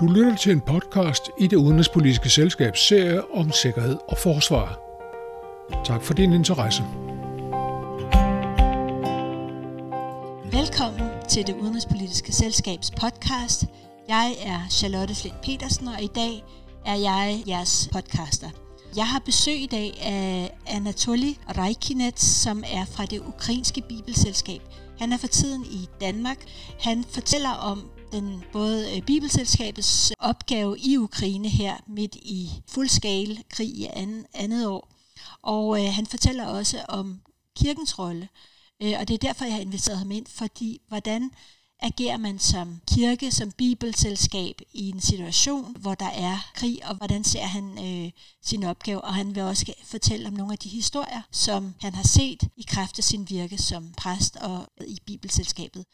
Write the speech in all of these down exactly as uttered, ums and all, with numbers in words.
Du lytter til en podcast i Det Udenrigspolitiske Selskabs serie om sikkerhed og forsvar. Tak for din interesse. Velkommen til Det Udenrigspolitiske Selskabs podcast. Jeg er Charlotte Flint-Petersen, og i dag er jeg jeres podcaster. Jeg har besøg i dag af Anatoliy Raychynets, som er fra Det Ukrainske Bibelselskab. Han er for tiden i Danmark. Han fortæller om den både Bibelselskabets opgave i Ukraine her midt i fuldskala krig i anden, andet år. Og øh, han fortæller også om kirkens rolle. Øh, og det er derfor, jeg har inviteret ham ind, fordi hvordan agerer man som kirke, som Bibelselskab i en situation, hvor der er krig, og hvordan ser han øh, sin opgave. Og han vil også fortælle om nogle af de historier, som han har set i kraft af sin virke som præst og i Bibelselskabet.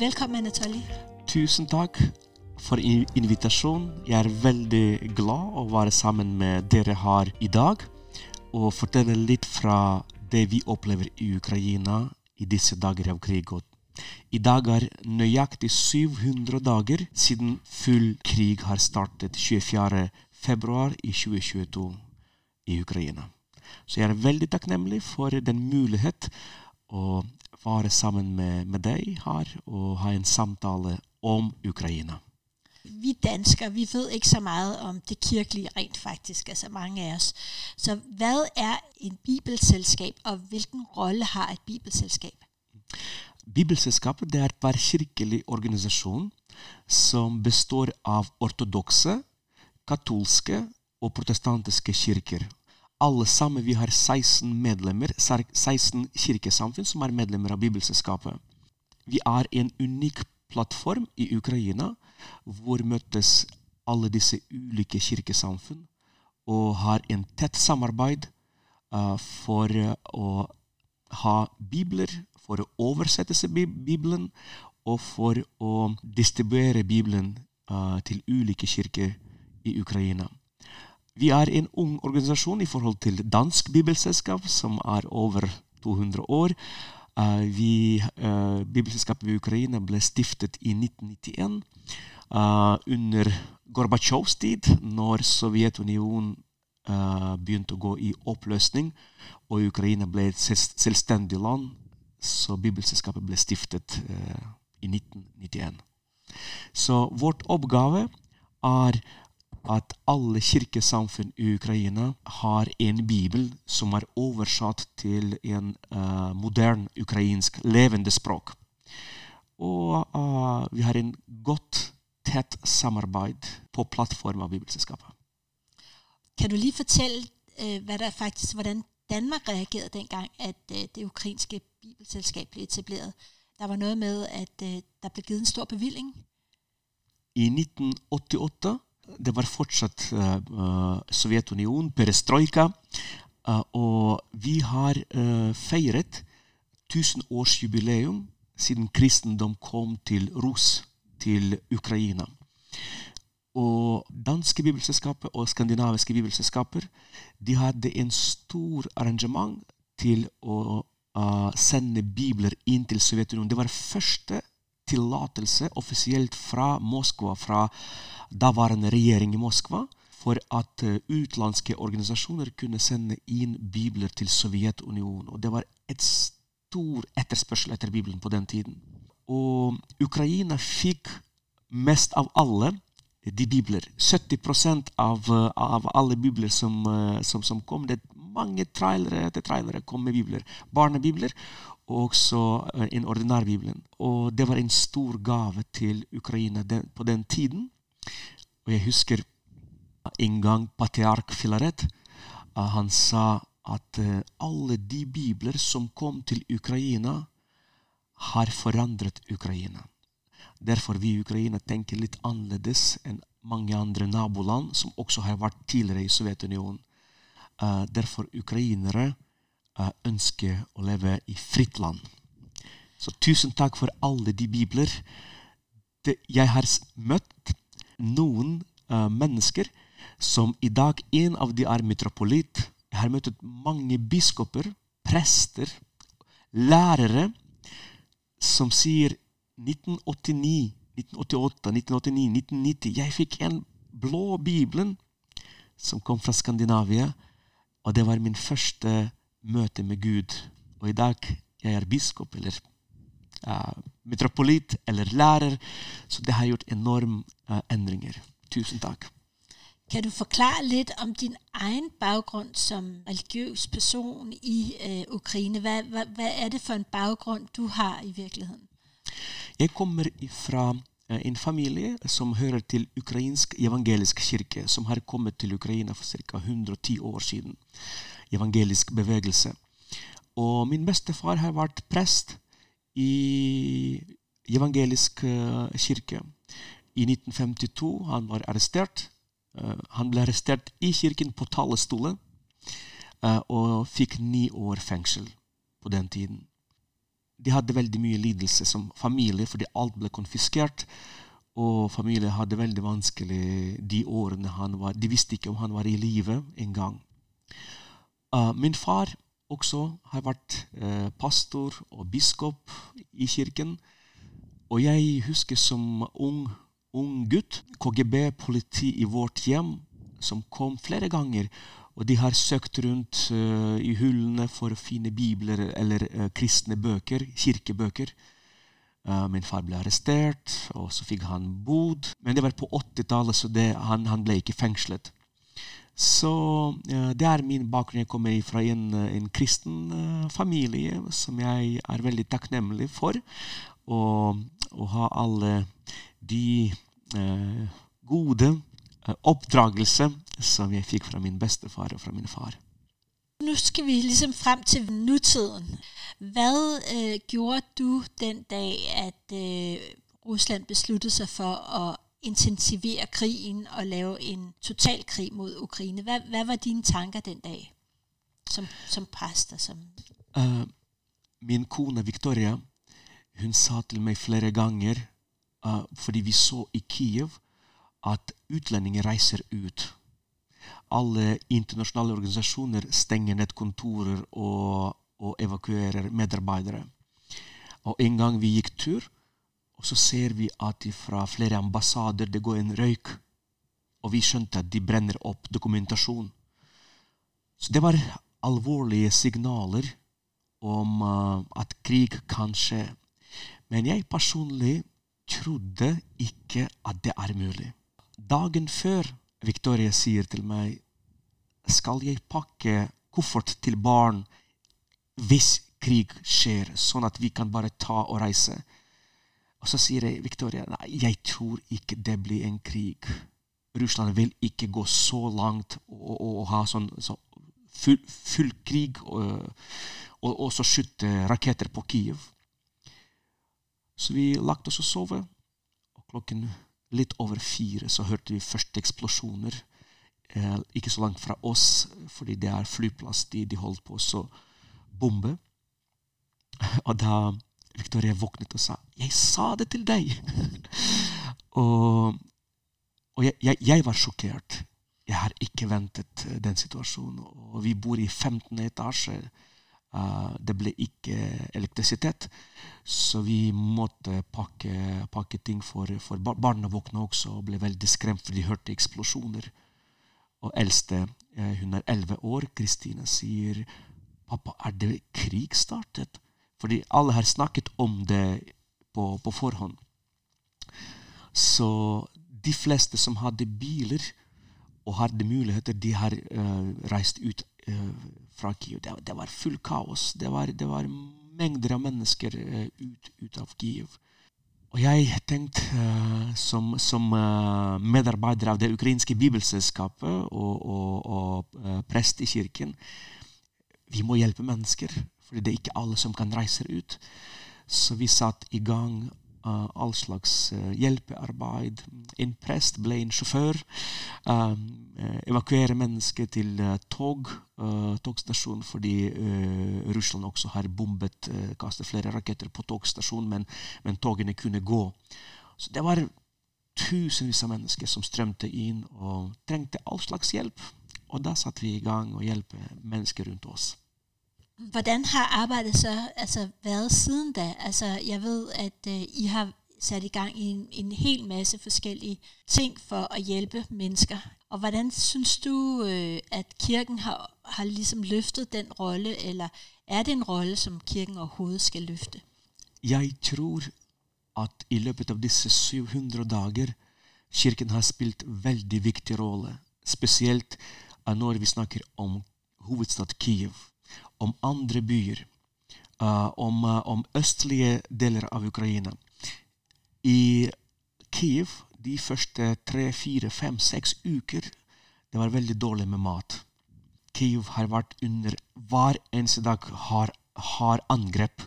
Velkommen, Anatoliy. Tusind tak for invitationen. Jeg er vældig glad at være sammen med dere her i dag og fortælle lidt fra det, vi oplever i Ukraine i disse dage af krigen. I dag er nøjagtigt syv hundrede dage siden fuld krig har startet tjuefjerde februar i tyve tyve-to i Ukraine. Så jeg er vældig taknemmelig for den mulighed og være sammen med, med dig her og have en samtale om Ukraine. Vi danskere, vi ved ikke så meget om det kirkelige rent faktisk, altså mange af os. Så hvad er et bibelselskab, og hvilken rolle har et bibelselskab? Bibelselskabet er en kirkelig organisation, som består af ortodokse, katolske og protestantiske kirker. Alle sammen, vi har seksten medlemmer, seksten kirkesamfund, som er medlemmer af Bibelselskabet. Vi er en unik platform i Ukraine, hvor møttes alle disse ulike kirkesamfund og har en tæt samarbejde uh, for uh, at have bibler, for at oversætte Bibelen og for at distribuere Bibelen uh, til ulike kirker i Ukraine. Vi er en ung organisation i forhold til Dansk Bibelselskab, som er over to hundrede år. Uh, vi, uh, Bibelselskabet i Ukraine blev stiftet i nitten nittien uh, under Gorbatjovs tid, når Sovjetunionen uh, begynte at gå i opløsning, og Ukraine blev et selvstændigt land, så Bibelselskabet blev stiftet uh, i nitten nittien. Så vårt opgave er at alle kirkesamfund i Ukraine har en bibel som er oversat til en uh, modern ukrainsk levende språk. Og uh, vi har en godt tæt samarbejde på platformen af Bibelselskabet. Kan du lige fortælle, hvad der faktisk, hvordan Danmark reagerede dengang, at det ukrainske bibelselskab blev etableret? Der var noget med, at der blev givet en stor bevilling. I nitten otteogfirs det var fortsat uh, Sovjetunionen, perestrojka, uh, og vi har uh, fejret tusind års jubilæum siden kristendom kom til Rus, til Ukraine. Og danske bibelselskaber og skandinaviske bibelselskaber, de havde en stor arrangement til at uh, sende bibler ind til Sovjetunionen. Det var første tillatelse officielt fra Moskva, fra daværende regering i Moskva, for at utlandske organisationer kunne sende inn bibler til Sovjetunionen. Og det var et stor etterspørsel etter Bibelen på den tiden. Og Ukraina fikk mest av alle de bibler. sytti prosent av, av alle bibler som, som, som kom. Det mange trailere etter trailere kom med bibler. Barnebibler og også en ordinær bibelen. Og det var en stor gave til Ukraina den, på den tiden. Og jeg husker en gang patriark Filaret, han sa at alle de bibler som kom til Ukraina har forandret Ukraina. Derfor vi i Ukraina tenker litt annerledes enn mange andre naboland som også har vært tidligere i Sovjetunionen. Derfor ukrainere ønsker å leve i fritt land. Så tusen takk for alle de bibler. Det, jeg har møtt noen uh, mennesker som i dag, en av de er metropolit. Jeg har møtt mange biskoper, prester, lærere som sier nitten åttini, nitten åttiåtte, nitten åttini, nitten nitti. Jeg fikk en blå Bibelen som kom fra Skandinavia, og det var min første møte med Gud. Og i dag jeg er biskop eller uh, metropolit eller lærer, så det har gjort enorme uh, endringer. Tusen tak. Kan du forklare lidt om din egen baggrund som religiøs person i øh, Ukraine? Hvad, hvad, hvad er det for en baggrund, du har i virkeligheden? Jeg kommer fra en familie, som hører til Ukrainsk evangelisk kirke, som har kommet til Ukraine for cirka hundrede og ti år siden. Evangelisk bevægelse. Og min bestefar har været præst i evangelisk uh, kirke. I nitten femtito han var arresteret. Uh, han blev arresteret i kirken på talestolen uh, og fik ni år fængsel på den tiden. De havde veldig mye lidelse som familie, fordi alt blev konfiskert, og familien havde veldig vanskelig de årene han var. De vidste ikke om han var i live engang. Uh, min far også har været uh, pastor og biskop i kirken, og jeg husker som ung ung gutt, K G B-politi i vårt hjem, som kom flere ganger, og de har søkt rundt uh, i hyllene for fine bibler eller uh, kristne bøker, kirkebøker. Uh, min far ble arrestert, og så fikk han bod. Men det var på åttitallet, så det, han, han ble ikke fengslet. Så uh, det er min bakgrunn. Jeg kommer fra en, en kristen uh, familie, som jeg er veldig takknemlig for, og, og har alle de uh, gode uh, opdragelse, som jeg fik fra min bestefar og fra min far. Nu skal vi ligesom frem til nutiden. Hvad uh, gjorde du den dag, at uh, Rusland besluttede sig for at intensivere krigen og lave en total krig mod Ukraine? Hvad, hvad var dine tanker den dag, som, som præster? Som uh, min kone Victoria, hun sa til mig flere ganger, Uh, fordi vi så i Kyiv at utlendinge reiser ut. Alle internationale organisationer stenger ned kontorer og, og evakuerer medarbejdere. Og en gang vi gikk tur, og så ser vi at fra flere ambassader det går en røyk, og vi skjønte at de brenner opp dokumentasjon. Så det var alvorlige signaler om uh, at krig kan skje. Men jeg personlig trodde ikke at det er mulig. Dagen før Victoria sier til meg, skal jeg pakke koffert til barn hvis krig skjer, sånn at vi kan bare ta og reise. Og så sier jeg, Victoria, nei, jeg tror ikke det blir en krig. Russland vil ikke gå så langt og, og, og ha sånn så full, full krig og, og, og så skytte raketter på Kyiv. Så vi lagt oss å sove, og klokken litt over fire så hørte vi første eksplosjoner, eh, ikke så langt fra oss, fordi det er flyplass de, de holdt på å bombe. Og da Victoria våknet og sa, jeg sa det til deg! og og jeg, jeg, jeg var sjokkert. Jeg har ikke ventet den situasjonen, og vi bor i femtende etasje. Uh, det ble ikke elektrisitet, så vi måtte pakke, pakke ting for, for bar- barna våkne også og ble veldig skremt, for de hørte eksplosjoner. Og eldste, uh, hun er elleve år, Kristine sier, pappa, er det krig startet? Fordi alle har snakket om det på, på forhånd. Så de fleste som hadde biler og hadde muligheter, de har uh, reist ut uh, fra Kyiv. Det, det var full kaos. Det var, det var mengder av mennesker uh, ut, ut av Kyiv. Og jeg tenkte uh, som, som uh, medarbeider av det ukrainske bibelselskapet og, og, og uh, prest i kirken, vi må hjelpe mennesker, fordi det er ikke alle som kan reise ut. Så vi satt i gang Uh, all slags uh, hjelpearbeid. En prest ble en sjåfør, uh, evakuere mennesker til uh, tog, uh, togstasjon, fordi uh, Russland også har bombet, uh, kastet flere raketter på togstasjon, men, men togene kunne gå. Så det var tusenvis av mennesker som strømte inn og trengte all slags hjelp, og da satt vi i gang og hjelpe mennesker rundt oss. Hvordan har arbejdet så altså været siden da? Altså, jeg ved, at øh, I har sat i gang i en, en hel masse forskellige ting for at hjælpe mennesker. Og hvordan synes du, øh, at kirken har, har ligesom løftet den rolle, eller er det en rolle, som kirken overhovedet skal løfte? Jeg tror, at i løbet af disse syv hundrede dager, kirken har spilt veldig vigtig rolle. Specielt når vi snakker om hovedstad Kyiv, om andre byer, uh, om, uh, om østlige deler av Ukraina. I Kyiv, de første tre, fire, fem, seks uker, det var veldig dårlig med mat. Kyiv har vært under, hver eneste dag har, har angrep,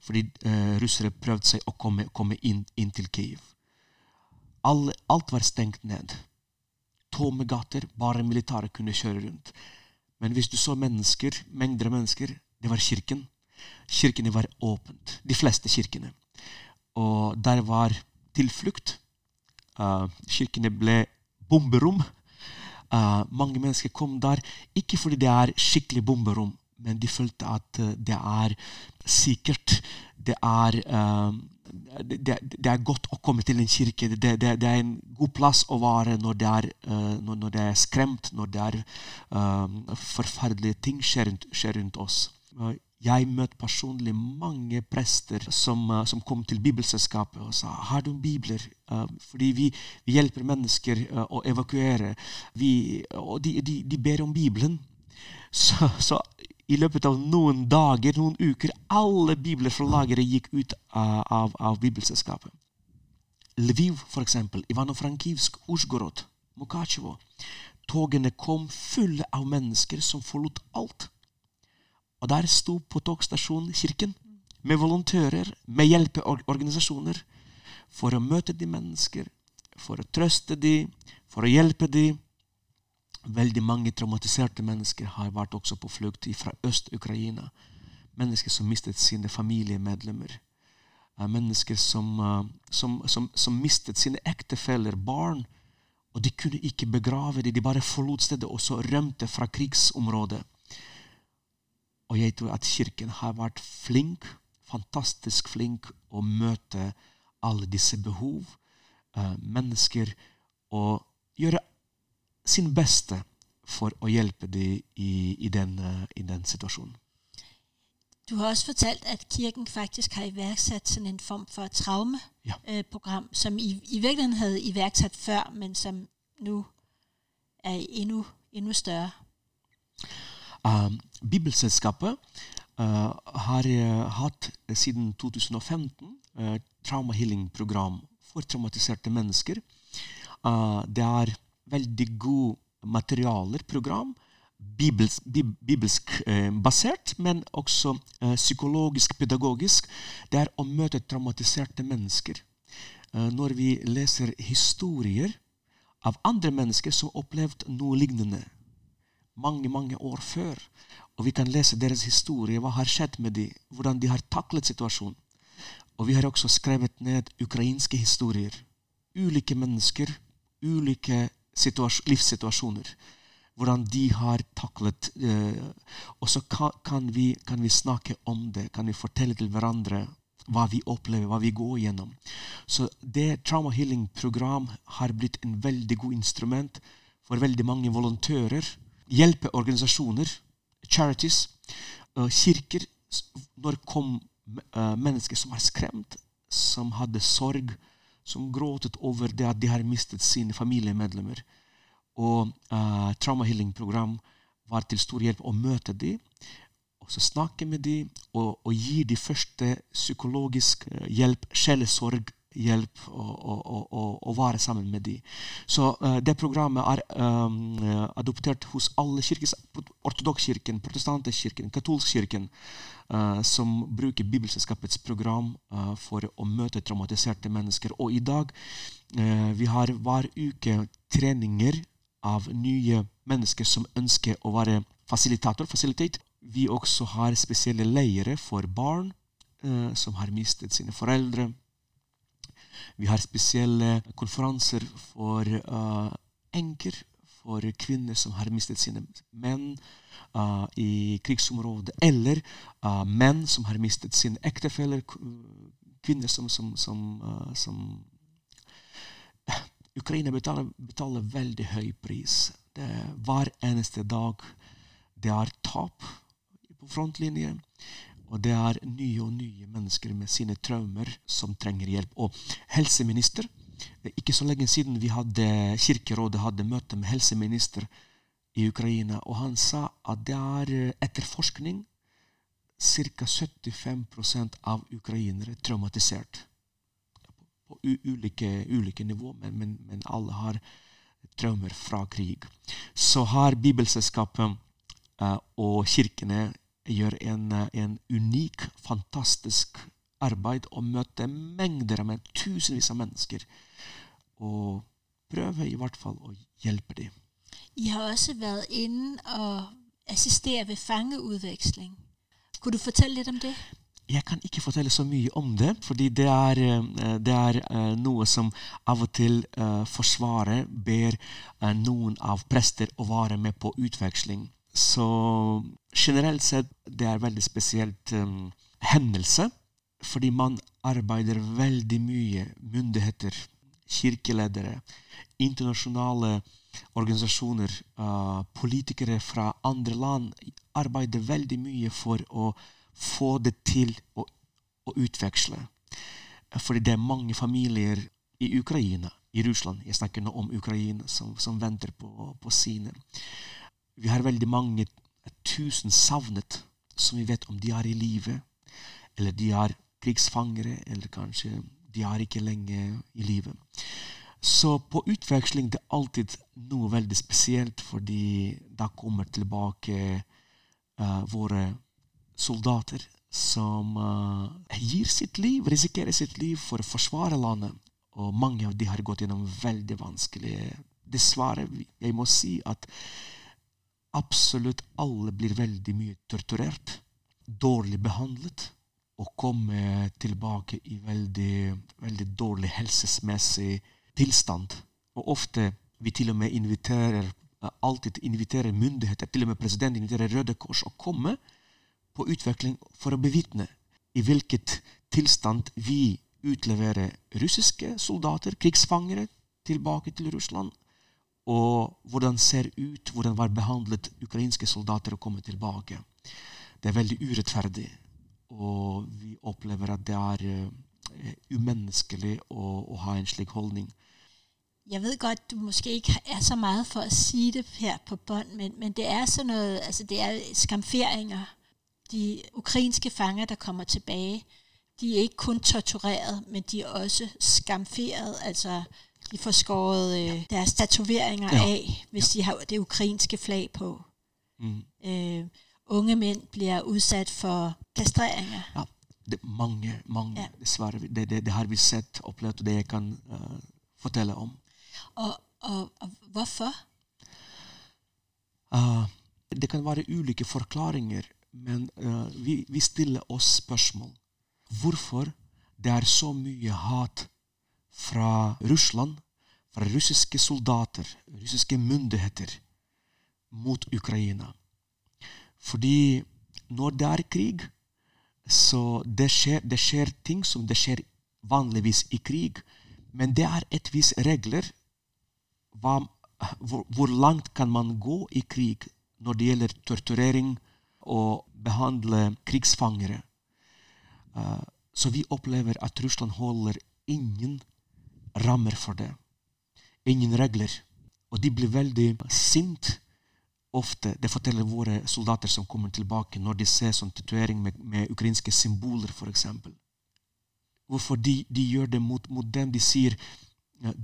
fordi uh, russere prøvde seg å komme, komme inn, inn til Kyiv. All, alt var stengt ned. Tomme gater, bare militære kunne kjøre rundt. Men hvis du så mennesker, mengder mennesker, det var kirken. Kirkene var åpent, de fleste kirkene. Og der var tilflukt. Uh, kirkene ble bomberom. Uh, mange mennesker kom der, ikke fordi det er skikkelig bomberom, men de følte at det er sikkert, det er... Uh, Det, det er godt å komme til en kirke. Det, det, det er en god plass å være når det er, uh, når, når det er skremt, når det er uh, forferdelige ting skjer rundt, skjer rundt oss. Uh, jeg møtte personlig mange prester som, uh, som kom til Bibelselskapet og sa, har du bibler? Uh, fordi vi, vi hjelper mennesker uh, å evakuere. Vi, og de, de, de ber om Bibelen. Så... så I løpet av noen dager, noen uker, alle bibler fra lageret gikk ut av, av Bibelselskapet. Lviv, for eksempel, Ivano-Frankivsk, Uzhgorod, Mukachevo. Togene kom fulle av mennesker som forlot alt. Og der sto på togstasjonen kirken, med volontører, med hjelpeorganisasjoner, for å møte de mennesker, for å trøste de, for å hjelpe de. Veldig mange traumatiserade mennesker har varit också på flykt från Øst-Ukraina. Mennesker som mistet sina familjemedlemmar. Mennesker som, som, som, som mistet sina äktefeller, barn. Och de kunde inte begrava det. De bara förlot stedet och så römte från krigsområdet. Och jag tror att kyrkan har varit flink, fantastisk flink att möta alla dessa behov. Mennesker och göra sin beste for å hjelpe dem i, i, den, uh, i den situationen. Du har også fortalt, at kirken faktisk har iværksat sådan en form for traumeprogram, ja. øh, som I, i virkeligheden havde iværksat før, men som nu er endnu, endnu større. Uh, Bibelselskabet uh, har uh, haft siden to tusind og femten uh, traumahealing-program for traumatiserede mennesker. Uh, det er väldigt god materialer, program, bibels, bib, bibelsk eh, baserat, men också eh, psykologisk, pedagogisk, där om möter traumatiserade människor. Eh, när vi läser historier av andra människor som upplevt något liknande många, många år för, och vi kan läsa deras historia, vad har skett med dem, hur de har tacklat situationen. Och vi har också skrivit ned ukrainska historier, olika människor, olika livssituationer, hvordan de har taklet, eh, og så kan, kan, vi, kan vi snakke om det, kan vi fortelle til hverandre hva vi opplever, hva vi går gjennom. Så det trauma healing program har blitt en veldig god instrument for veldig mange volontører, hjelpeorganisasjoner, charities, eh, kirker, når kom eh, mennesker som var skremt, som hadde sorg, som gråtet over det at de har mistet sine familiemedlemmer. Og uh, trauma healing program var til stor hjelp å møte de, og så snakke med de, og, og gi de første psykologisk hjelp, sjelesorg hjelp, og, og, og, og være sammen med de. Så uh, det programmet er um, adoptert hos alle kirker, ortodoks kirken, protestantisk kirken, katolsk kirken, Uh, som bruker Bibelselskapets program uh, for å møte traumatiserade mennesker. Og i dag uh, vi har hver uke treninger av nye mennesker som ønsker å være facilitator, facilitate. Vi også har spesielle leire for barn uh, som har mistet sine foreldre. Vi har spesielle konferanser for uh, enker, for kvinner som har mistet sine menn. uh, i krigsområde, eller uh, män som har mistet sin äktefäller, kvinnor som som som, uh, som Ukraina betalar, betalar väldigt hög pris. Det var eneste dag det är tap på frontlinjen, och det är nya och nya människor med sina traumer som tränger hjälp. Och hälsominister, det är inte så länge sedan vi hade kyrkerådet hade möte med hälsominister i Ukraina, och han sa att det är efterforskning cirka sjuttiofem procent av ukrainare traumatiserade på olika olika nivåer, men, men men alla har traumer från krig. Så har Bibelselskapen uh, och kyrkorna gör en en unik, fantastisk arbete och möter mängder med tusenvis av människor och prövar i vart fall att hjälpa det. I har också varit inne och assisterat vid fangeutväxling. Kan du fortælle lidt om det? Jeg kan ikke fortælle så mye om det, fordi det er, det er noe som av og til forsvaret ber noen av prester å være med på utveksling. Så generelt sett det er veldig spesielt um, hendelse, fordi man arbeider veldig mye, myndigheter, kirkeledere, internasjonale organisasjoner, uh, politikere fra andre land arbeider veldig mye for å få det til å, å utveksle. Fordi det er mange familier i Ukraina, i Rusland, jeg snakker nå om Ukraina, som, som venter på, på sine. Vi har veldig mange tusen savnet som vi vet om de er i live, eller de er krigsfangere, eller kanskje de er ikke lenge i live. Så på utveksling det er alltid noe veldig spesielt, fordi da kommer tilbake uh, våre soldater som uh, gir sitt liv, risikerer sitt liv for å forsvare landet. Og mange av de har gått gjennom veldig vanskelige. Dessverre, jeg må si at absolutt alle blir veldig mye torturert, dårlig behandlet, og kommer tilbake i veldig, veldig dårlig helsesmessig tilstand. Og ofte vi til og med inviterer, alltid inviterer myndigheter, til og med presidenten inviterer Røde Kors å komme på utveksling for å bevitne i hvilket tilstand vi utleverer russiske soldater, krigsfangere, tilbake til Russland, og hvordan ser ut, hvordan var behandlet ukrainske soldater å komme tilbake. Det er veldig urettferdig, og vi opplever at det er uh, umenneskelig å, å ha en slik holdning. Jeg ved godt, du måske ikke er så meget for at sige det her på bånd, men, men det er sådan noget, altså det er skamferinger. De ukrainske fanger, der kommer tilbage, de er ikke kun tortureret, men de er også skamferet, altså de får skåret øh, deres tatoveringer ja. af, hvis ja. de har det ukrainske flag på. Mm. Øh, unge mænd bliver udsat for kastreringer. Ja, det er mange, mange ja. desværre. Det, det, det har vi set, oplevet, og det jeg kan uh, fortælle om. Og, og, og hvorfor? Uh, det kan være ulike forklaringer. Men uh, vi, vi stiller oss spørsmål. Hvorfor det er så mye hat fra Russland, fra russiske soldater, russiske myndigheter mot Ukraina? Fordi når det er krig, så det skjer, det skjer ting som det skjer vanligvis i krig, men det er et vis regler. Hva, hvor, hvor langt kan man gå i krig når det gjelder torturering, og behandle krigsfangere. Uh, så vi opplever at Russland holder ingen rammer for det. Ingen regler. Og de blir veldig sint ofte. Det forteller våre soldater som kommer tilbake når de ser sånn tatuering med, med ukrainske symboler, for eksempel. Hvorfor de, de gjør det mot, mot dem? De sier,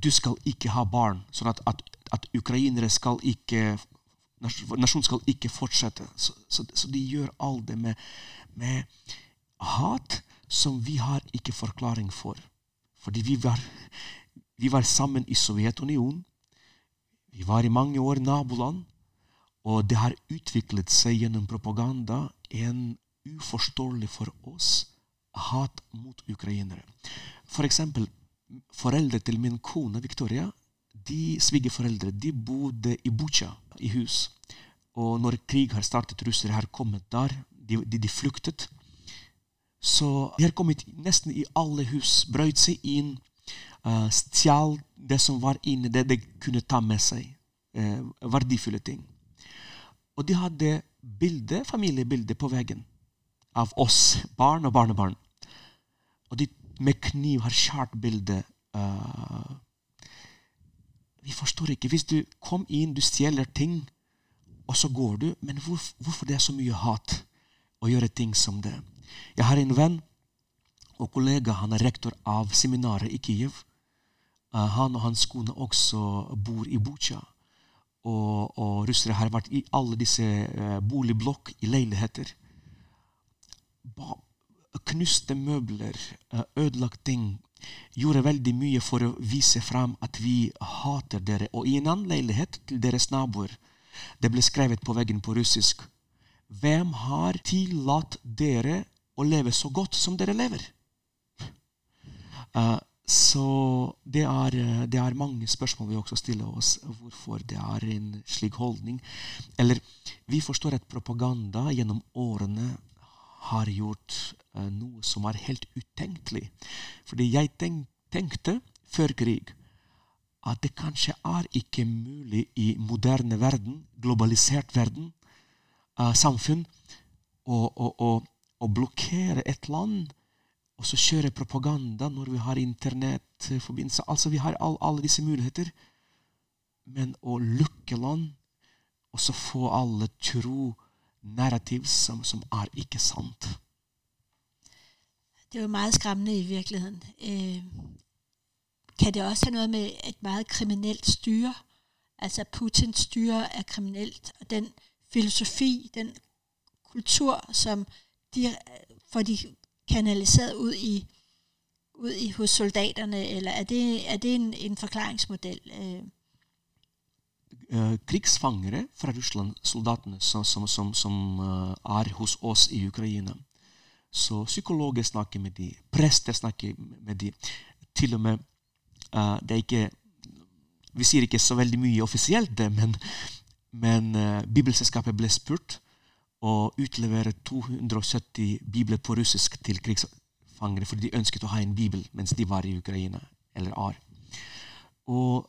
du skal ikke ha barn, sånn at, at, at ukrainere skal ikke... Nasjonen skal ikke fortsette. Så, så, så de gjør alt det med, med hat som vi har ikke forklaring for. Fordi vi var, vi var sammen i Sovjetunionen. Vi var i mange år naboland. Og det har utviklet seg gjennom propaganda en uforståelig for oss hat mot ukrainere. For eksempel, foreldre til min kone Victoria, de svigerforeldre, de bodde i Bucha, i hus. Og når krig har startet, russere har kommet der, de, de, de flyktet. Så de har kommet nesten i alle hus, brød seg inn, uh, stjal det som var inne, det de kunne ta med seg, uh, verdifulle ting. Og de hadde bilde, familiebilde på veggen av oss, barn og barnebarn. Og de med kniv har skjært bilde. Uh, vi forstår ikke, hvis du kom inn, du stjeler ting, og så går du, men hvor, hvorfor det er så mye hat å gjøre ting som det? Jeg har en venn og kollega, han er rektor av seminaret i Kyiv. Uh, han og hans kone også bor i Bucha. Og, og russere har vært i alle disse uh, boligblokk i leiligheter. Ba, knuste møbler, uh, ødelagt ting, gjorde veldig mye for å vise fram at vi hater dere. Og i en annen leilighet til deres naboer, det ble skrevet på veggen på russisk: Hvem har tillatt dere å leve så godt som dere lever? Uh, så det er, det er mange spørsmål vi også stiller oss, hvorfor det er en slik holdning. Eller vi forstår at propaganda gjennom årene har gjort uh, noe som er helt utenkelig. Fordi jeg tenk, tenkte før krig at det kanskje er ikke mulig i moderne verden, globalisert verden, uh, samfunn, å, å, å, å blokkere et land, og så kjøre propaganda når vi har internettforbindelse. Altså, vi har all, alle disse muligheter, men å lukke land, og så få alle tro narrativ som, som er ikke sant. Det er jo meget skræmmende i virkeligheden. Øh Kan det også have noget med et meget kriminelt styre? Altså Putins styre er kriminelt, og den filosofi, den kultur, som de får de kanaliseret ud i, ud i hos soldaterne, eller er det, er det en, en forklaringsmodel? Uh, krigsfangere fra Rusland, soldaterne, som, som, som, som er hos oss i Ukraine. Så psykologer snakker med de, præster snakker med de, til og med Uh, det er ikke, vi sier ikke så veldig mye offisielt det, men, men uh, Bibelselskabet ble spurt og utlevere to hundre og sytti bibler på russisk til krigsfangere, fordi de ønsket å ha en bibel mens de var i Ukraina, eller er. Og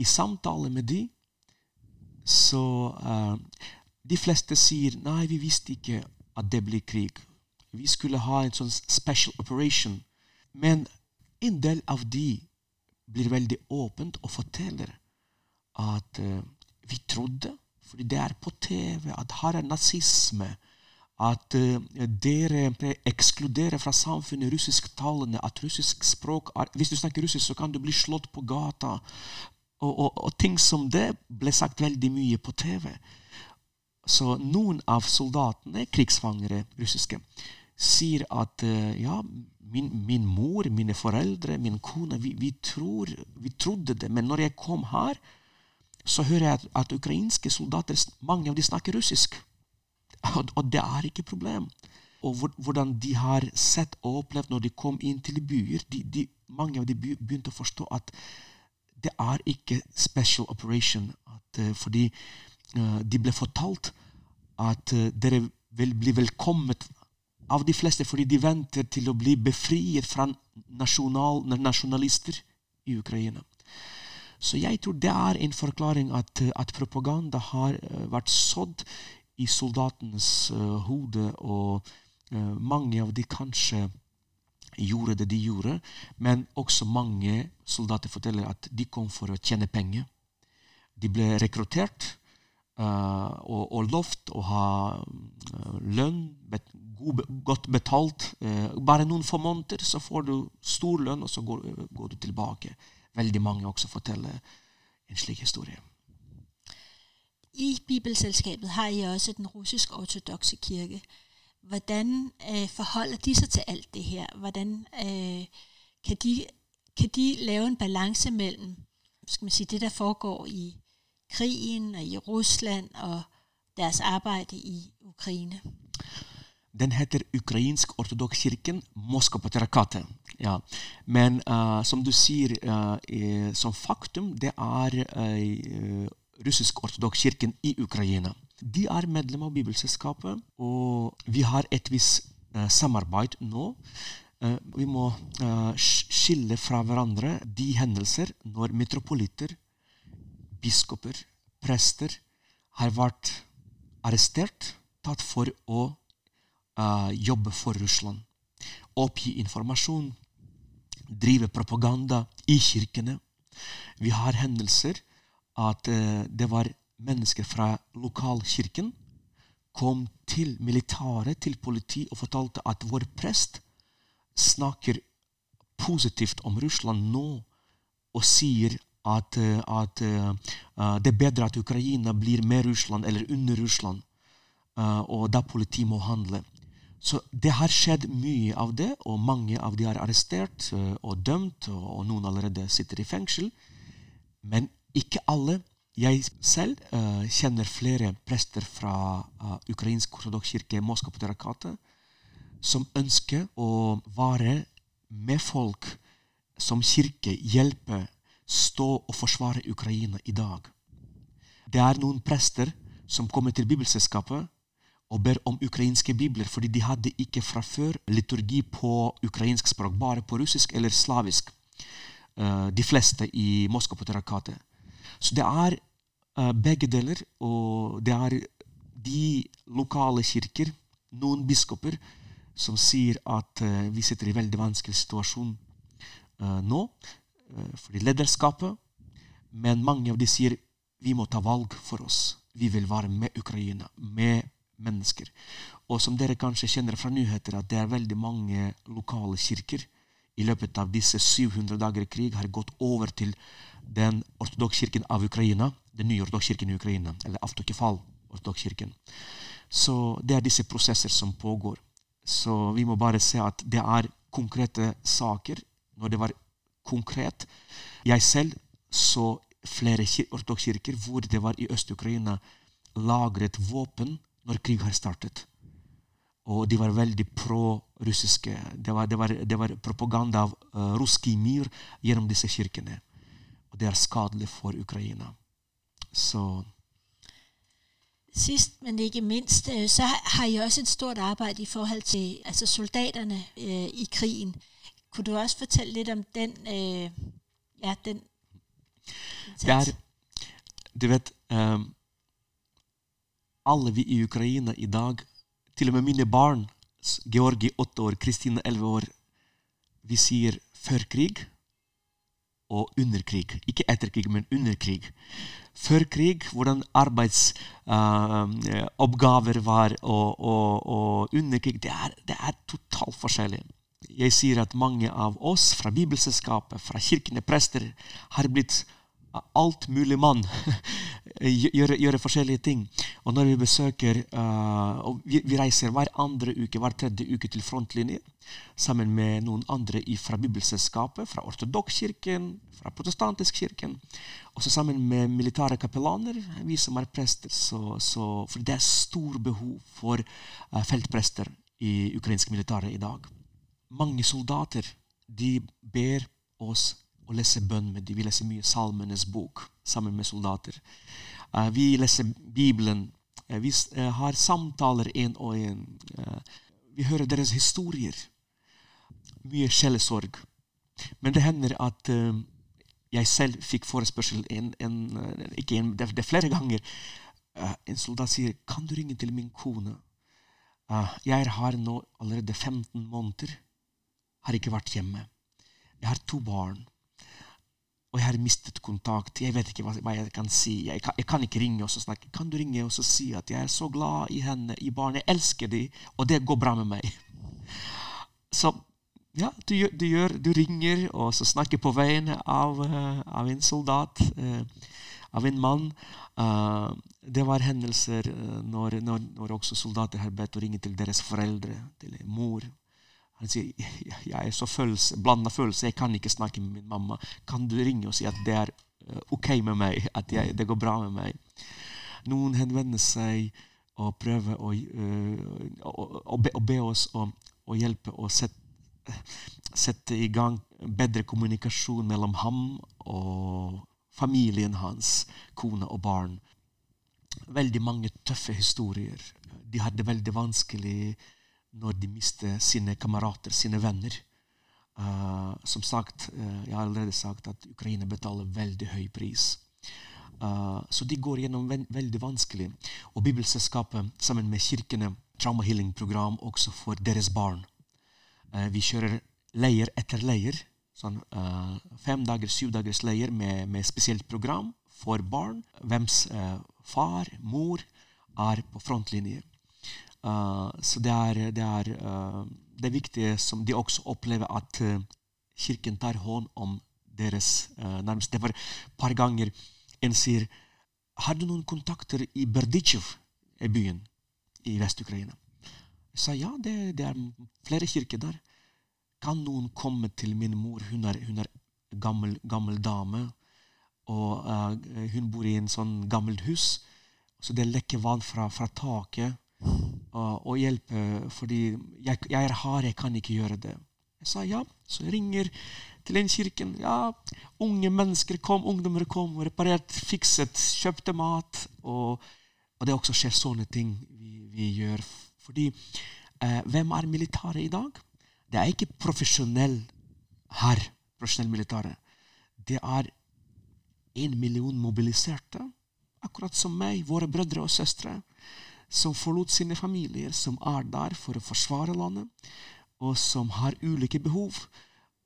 i samtale med de, så uh, de fleste sier, nei, vi visste ikke at det ble krig. Vi skulle ha en sånn special operation. Men en del av de blir veldig åpent og forteller at uh, vi trodde, fordi det er på T V, at her er nazisme, at uh, dere ekskluderer fra samfunnet russisktalende, at russisk språk er, hvis du snakker russisk, så kan du bli slått på gata. Og, og, og ting som det ble sagt veldig mye på T V. Så noen av soldatene, krigsfangere russiske, sier at uh, ja, min, min mor, mine foreldre, min kone, vi, vi, tror, vi trodde det, men når jeg kom her, så hører jeg at, at ukrainske soldater, mange av de snakker russisk, og, og det er ikke problem. Og hvordan de har sett og opplevd når de kom inn til byer, de, de, mange av de begynte å forstå at det er ikke special operation, at, uh, fordi uh, de ble fortalt at uh, dere vil bli velkommet av de fleste, fordi de venter til å bli befriet fra nasjonal, nasjonalister i Ukraina. Så jeg tror det er en forklaring at, at propaganda har vært sådd i soldatenes uh, hode, og uh, mange av de kanskje gjorde det de gjorde, men også mange soldater forteller at de kom for å tjene penger. De ble rekruttert, Uh, og, og lovt å ha uh, lønn, bet, god, godt betalt. Uh, bare noen få måneder så får du stor lønn, og så går, uh, går du tilbake. Veldig mange også forteller en slik historie. I Bibelselskabet har I også den russisk ortodokse kirke. Hvordan uh, forholder de sig til alt det her? Hvordan uh, kan, de, kan de lave en balance mellem, skal man sige, det der foregår i krigen og i Rusland og deres arbejde i Ukraine? Den heter Ukrainsk ortodoks kirke, Moskva patriarkat. Ja. Men uh, som du sier, uh, eh, som faktum, det er uh, russisk ortodoks kirke i Ukraina. de er medlem av Bibelselskapet, og vi har et visst uh, samarbeid nå. Uh, vi må uh, skille fra hverandre de hendelser når metropoliter, biskoper, prester har vært arrestert, tatt for å uh, jobbe for Russland, oppgi informasjon, drive propaganda i kirkene. Vi har hendelser at uh, det var mennesker fra lokalkirken kom til militæret, til politi og fortalte at vår prest snakker positivt om Russland nå og sier at, at uh, det er bedre at Ukraina blir med Russland eller under Russland, uh, og da politi må handle. Så det har skjedd mye av det, og mange av de er arrestert uh, og dømt, og, og noen allerede sitter i fengsel, men ikke alle. Jeg selv uh, kjenner flere prester fra uh, Ukrainsk ortodoks kirke, Moskva patriarkat, som ønsker å være med folk som kirke, hjelpe, stå og forsvare Ukraina i dag. Det er noen prester som kommer til Bibelselskapet og ber om ukrainske bibler, fordi de hadde ikke fra før liturgi på ukrainsk språk, bare på russisk eller slavisk, uh, de fleste i Moskva patriarkatet. Så det er uh, begge deler, og det er de lokale kirker, noen biskoper, som sier at uh, vi sitter i veldig vanskelig situasjon uh, nå, uh, fordi lederskapet, men mange av de sier vi må ta valg for oss. Vi vil være med Ukraina, med mennesker. Og som dere kanskje kjenner fra nyheter, at det er veldig mange lokale kirker i løpet av disse syv hundre dager i krig har gått over til den ortodoks kirken av Ukraina, den nye ortodoks kirken i Ukraina, eller autokefal ortodoks kirken. Så det er disse prosesser som pågår. Så vi må bare se at det er konkrete saker. Når det var konkret, jeg selv så flere ortodoks kirker hvor det var i Øst-Ukraina lagret våpen når krig har startet. Og de var veldig pro-russiske. Det var, det var, det var propaganda av uh, russisk myr gjennom disse kirkene. Og det er skadelig for Ukraina. Så. Sidst, men ikke mindst, så har I også et stort arbejde i forhold til altså soldaterne øh, i krigen. Kunne du også fortælle lidt om den? Øh, ja, den. Det er, du vet, øh, alle vi i Ukraina i dag, til og med mine barn, Georgi åtte år, Kristine elleve år, vi sier før krig og under krig. Ikke etter krig, men under krig. Før krig, hvordan arbeidsoppgaver uh, var, og, og, og under krig, det er, det er totalt forskjellig. Jeg sier at mange av oss fra Bibelselskapet, fra kirkene, prester, har blitt alt mulig mann, gjøre, gjøre forskjellige ting. Og når vi besøker, uh, og vi, vi reiser hver andre uke, hver tredje uke til frontlinje, sammen med noen andre fra Bibelselskapet, fra ortodokskirken, fra protestantisk kirken, og så sammen med militære kapellaner, vi som er prester, så, så, for det er stor behov for uh, feltprester i ukrainsk militære i dag. Mange soldater, de ber oss og lese bønn med dem. Vi leser mye Salmenes bok sammen med soldater. Uh, vi leser Bibelen. Uh, vi uh, har samtaler en og en. Uh, vi hører deres historier. Mye sjelesorg. Men det hender at uh, jeg selv fikk forespørsel en, en, uh, ikke en, det, det flere ganger. Uh, en soldat sier, kan du ringe til min kone? Uh, jeg har nå allerede femten måneder. Har ikke vært hjemme. Jeg har to barn. Og jeg har mistet kontakt. Jeg vet ikke hva, hva jeg kan si. Jeg kan, jeg kan ikke ringe og snakke. Kan du ringe og si at jeg er så glad i henne, i barnet, jeg elsker det, og det går bra med meg. Så ja, du, du, gjør, du ringer og så snakker på veien av, av en soldat, av en mann. Det var hendelser når, når, når også soldater har bedt å ringe til deres foreldre, til mor. Han sier, jeg er så følelse, blandet følelse, jeg kan ikke snakke med min mamma. Kan du ringe og si at det er ok med meg, at jeg, det går bra med meg? Noen henvender seg og prøver å, å, å, be, å be oss om å hjelpe og sette, sette i gang bedre kommunikasjon mellom ham og familien hans, kone og barn. veldig mange tøffe historier. De hadde veldig vanskelig når de miste sine kamerater, sine venner. Uh, som sagt, uh, jeg har allerede sagt at Ukraina betaler veldig høy pris. Uh, så de går gjennom ve- veldig vanskelig. Og Bibelselskapet, sammen med kirkene, trauma healing-program også for deres barn. Uh, vi kjører leir etter leir, sånn uh, fem dager, syv dagers leir med, med spesielt program for barn, hvems uh, far, mor er på frontlinje. Uh, så det er, det, er, uh, det er viktig som de også opplever at uh, kirken tar hånd om deres uh, nærmest. Det var et par ganger en sier, har du noen kontakter i Berdichev, i byen i Vest-Ukraina? Jeg sa, ja, det, det er flere kirker der. Kan noen komme til min mor? Hun er, hun er gammel, gammel dame, og uh, hun bor i en sånn gammelt hus, så det lekker vann fra, fra taket, uh, og hjelpe, fordi jeg, jeg er hard, jeg kan ikke gjøre det. Jeg sa ja, så jeg ringer til en kirken, ja, unge mennesker kom, ungdommer kom, reparert, fikset, kjøpte mat, og, og det også skjer sånne ting vi, vi gjør, fordi uh, hvem er militære i dag? Det er ikke profesjonell her, profesjonell militære. Det er en million mobiliserte, akkurat som meg, våre brødre og søstre, som forlot sine familier, som er der for å forsvare landet, og som har ulike behov.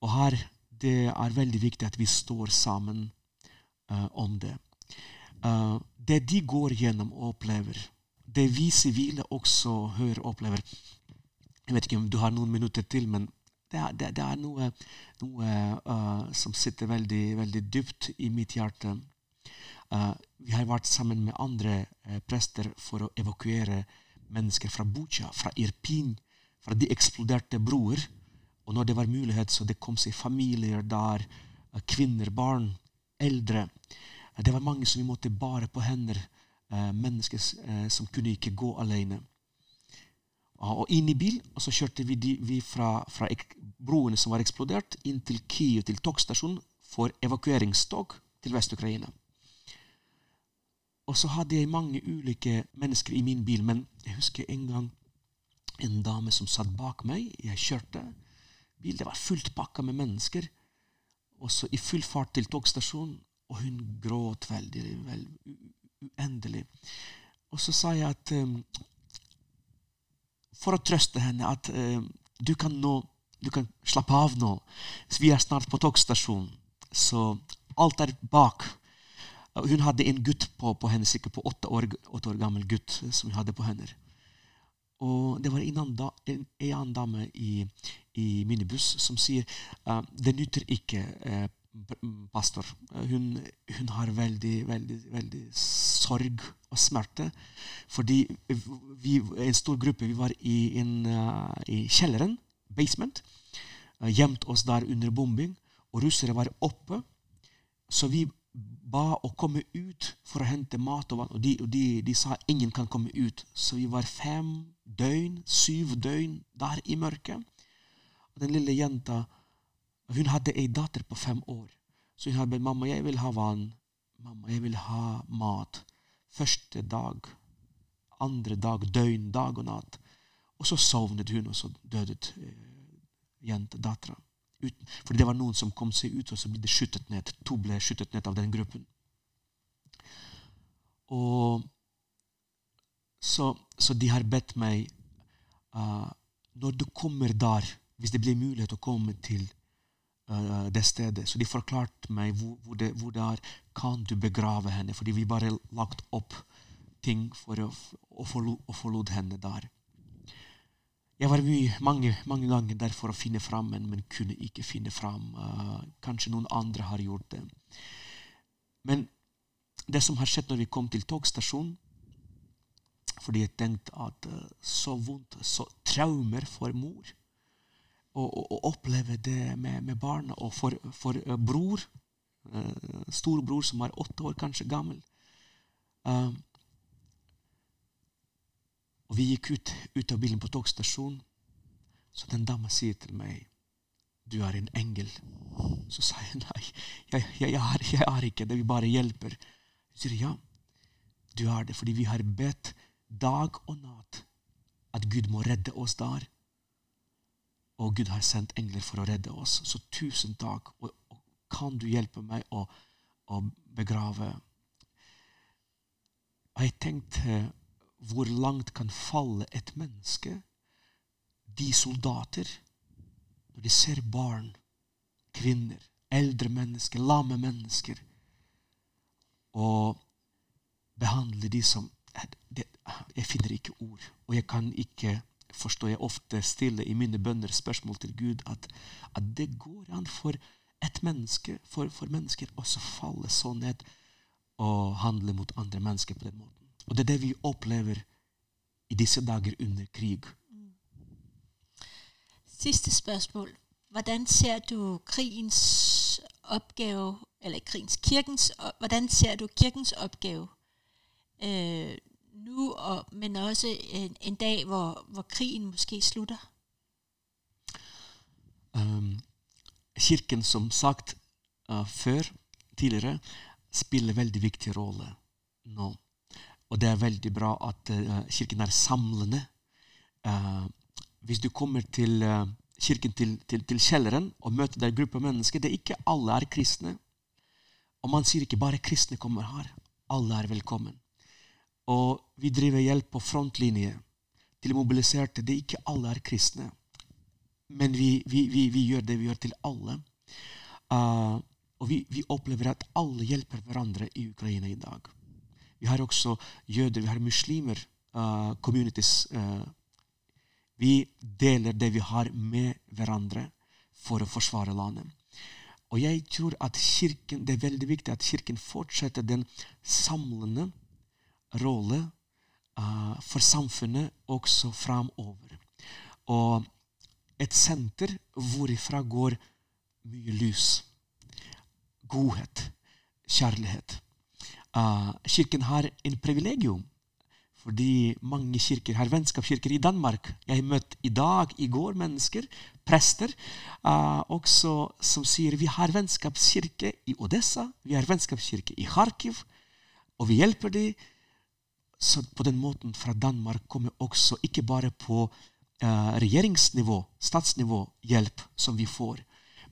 Og her, det er veldig viktig at vi står sammen uh, om det. Uh, det de går gjennom og opplever, det vi sivile også hører og opplever. Jeg vet ikke om du har noen minutter til, men det er, det, det er noe, noe uh, som sitter veldig, veldig dypt i mitt hjerte. Uh, vi har vært sammen med andre uh, prester for å evakuere mennesker fra Bucha, fra Irpin, fra de eksploderte broer. Og når det var mulighet, så det kom seg familier der, uh, kvinner, barn, eldre. Uh, det var mange som vi måtte bare på hender, uh, mennesker uh, som kunne ikke gå alene. Og inn i bil, og så kjørte vi, de, vi fra, fra ek, broene som var eksplodert, inn til Kyiv, til togstasjonen, for evakueringstog til Vest-Ukraina. Og så hadde jeg mange ulike mennesker i min bil, men jeg husker en gang en dame som satt bak meg, jeg kjørte bil, det var fullt pakket med mennesker, og så i full fart til togstasjonen, og hun gråt veldig, veldig uendelig. Og så sa jeg at um, for å trøste henne at uh, du, kan nå, du kan slappe av nå. Så vi er snart på togstasjonen. Så alt er bak. Uh, hun hadde en gutt på, på henne, sikkert på åtte år, åtte år gammel gutt som hun hadde på henne. Og det var en annen dame i, i minibuss som sier uh, det nytter ikke, uh, pastor. Uh, hun, hun har veldig, veldig, veldig sorg og smerte, fordi vi, en stor gruppe, vi var i, en, uh, i kjelleren, basement, uh, gjemt oss der under bombing, og russere var oppe, så vi ba å komme ut for å hente mat og vann, og de, og de, de sa ingen kan komme ut, så vi var fem døgn, syv døgn der i mørket, og den lille jenta, hun hadde en datter på fem år, så hun hadde bedt, mamma, jeg vil ha vann, mamma, jeg vil ha mat, første dag, andre dag, døgn, dag og natt. Og så sovnet hun, og så døde eh, jenta, dattera. Fordi det var noen som kom seg ut, og så ble det skyttet ned. To ble skyttet ned av den gruppen. Og så, så de har bedt meg, uh, når du kommer der, hvis det blir mulighet å komme til det stedet. Så de forklarte meg hvor, hvor, det, hvor det er, kan du begrave henne? Fordi vi bare lagt opp ting for å, å forlod henne der. Jeg var mye, mange, mange ganger der for å finne fram, men, men kunne ikke finne fram. Uh, kanskje noen andre har gjort det. Men det som har skjedd når vi kom til togstasjonen, fordi jeg tenkte at uh, så vondt, så traumer for mor, å oppleve det med, med barna, og for, for uh, bror, uh, storbror som er åtte år, kanskje gammel. Uh, og vi gikk ut, ut av bilen på togstasjonen, så den dama sier til meg, du er en engel. Så sa jeg, nei, jeg, jeg, jeg, er, jeg er ikke det, vi bare hjelper. Hun sier, ja, du er det fordi vi har bedt dag og nat at Gud må redde oss der. Og Gud har sendt engler for å redde oss. Så tusen takk. Og, og kan du hjelpe meg å, å begrave? Og jeg tenkte, hvor langt kan falle et menneske? De soldater, når de ser barn, kvinner, eldre mennesker, lamme mennesker, og behandler de som, det, jeg finner ikke ord, og jeg kan ikke forstå, jeg ofte stille i mine bønner spørsmål til Gud, at, at det går an for et menneske, for, for mennesker, og så falle så ned, og handle mot andre mennesker på den måten. Og det er det vi opplever i disse dager under krig. Sidste spørgsmål. Hvordan ser du krigens opgave, eller krigens kirkens, hvordan ser du kirkens opgave øh, nu, og, men også en, en dag, hvor, hvor krigen måske slutter? Um, kirken, som sagt uh, før, tidligere, spiller veldig viktig rolle nå. Og det er veldig bra at uh, kirken er samlende. Uh, hvis du kommer til uh, kirken til, til, til kjelleren og møter der gruppe mennesker, det er ikke alle er kristne. Og man sier ikke bare kristne kommer her. Alle er velkommen. Og vi driver hjelp på frontlinje til mobiliserte. Det er ikke alle er kristne. Men vi, vi, vi, vi gjør det vi gjør til alle. Uh, Og vi, vi opplever at alle hjelper hverandre i Ukraina i dag. Vi har også jøder, vi har muslimer, uh, communities. Uh, vi deler det vi har med hverandre for å forsvare landet. Og jeg tror at kirken, det er veldig viktig at kirken fortsetter den samlende rolle uh, for samfunnet også fremover. Og et senter hvorifra går mye lys. Godhet, kjærlighet. Uh, kirken har en privilegium, fordi mange kirker har vennskapskirker i Danmark. Jeg har møtt i dag, i går, mennesker, prester, uh, også som sier vi har vennskapskirke i Odessa, vi har vennskapskirke i Kharkiv, og vi hjelper de. Så på den måten fra Danmark kommer også, ikke bare på uh, regjeringsnivå, statsnivå, hjelp som vi får,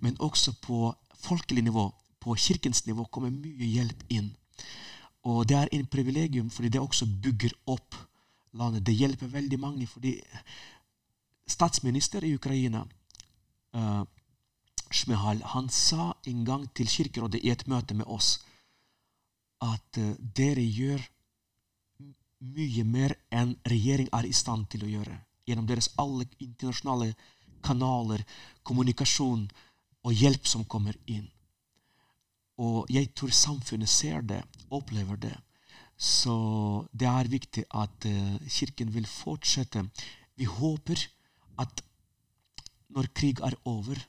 men også på folkelig nivå. På kirkens nivå kommer mye hjelp inn. Og det er en privilegium, fordi det også bygger opp landet. Det hjelper veldig mange, fordi statsminister i Ukraina, uh, Schmehal, han sa en gang til kirkerådet i et møte med oss, at uh, dere gjør mye mer enn regjering er i stand til å gjøre. Gjennom deres alle internasjonale kanaler, kommunikasjon og hjelp som kommer inn. Og jeg tror samfunnet ser det, opplever det. Så det er viktig at uh, kirken vil fortsette. Vi håper at når krig er over,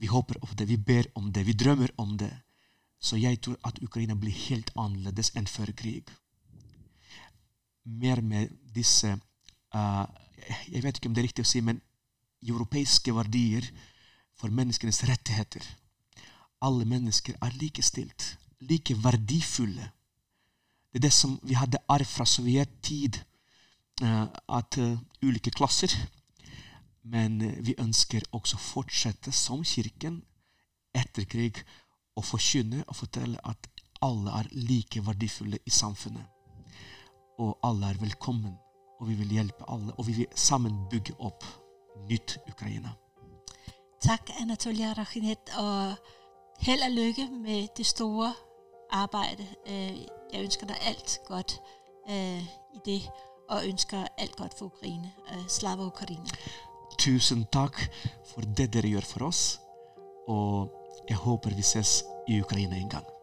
vi håper om det, vi ber om det, vi drømmer om det. Så jeg tror at Ukraina blir helt annerledes enn før krig. Mer med disse, uh, jeg vet ikke om det er riktig å si, men europeiske verdier for menneskenes rettigheter. Alle mennesker er likestilt, like verdifulle. Det er det som vi hadde arv fra sovjettid, at ulike klasser. Men vi ønsker også fortsette som kirken etter krig å forkynne og fortelle at alle er like verdifulle i samfunnet. Og alle er velkommen, og vi vil hjelpe alle, og vi vil sammen bygge opp nytt Ukraina. Takk, Anatoliy Raychynet, og held og lykke med det store arbejde. Jeg ønsker dig alt godt i det, og ønsker alt godt for Ukraine. Slava Ukraine. Tusind tak for det, dere gjør for oss, og jeg håper vi ses i Ukraine en gang.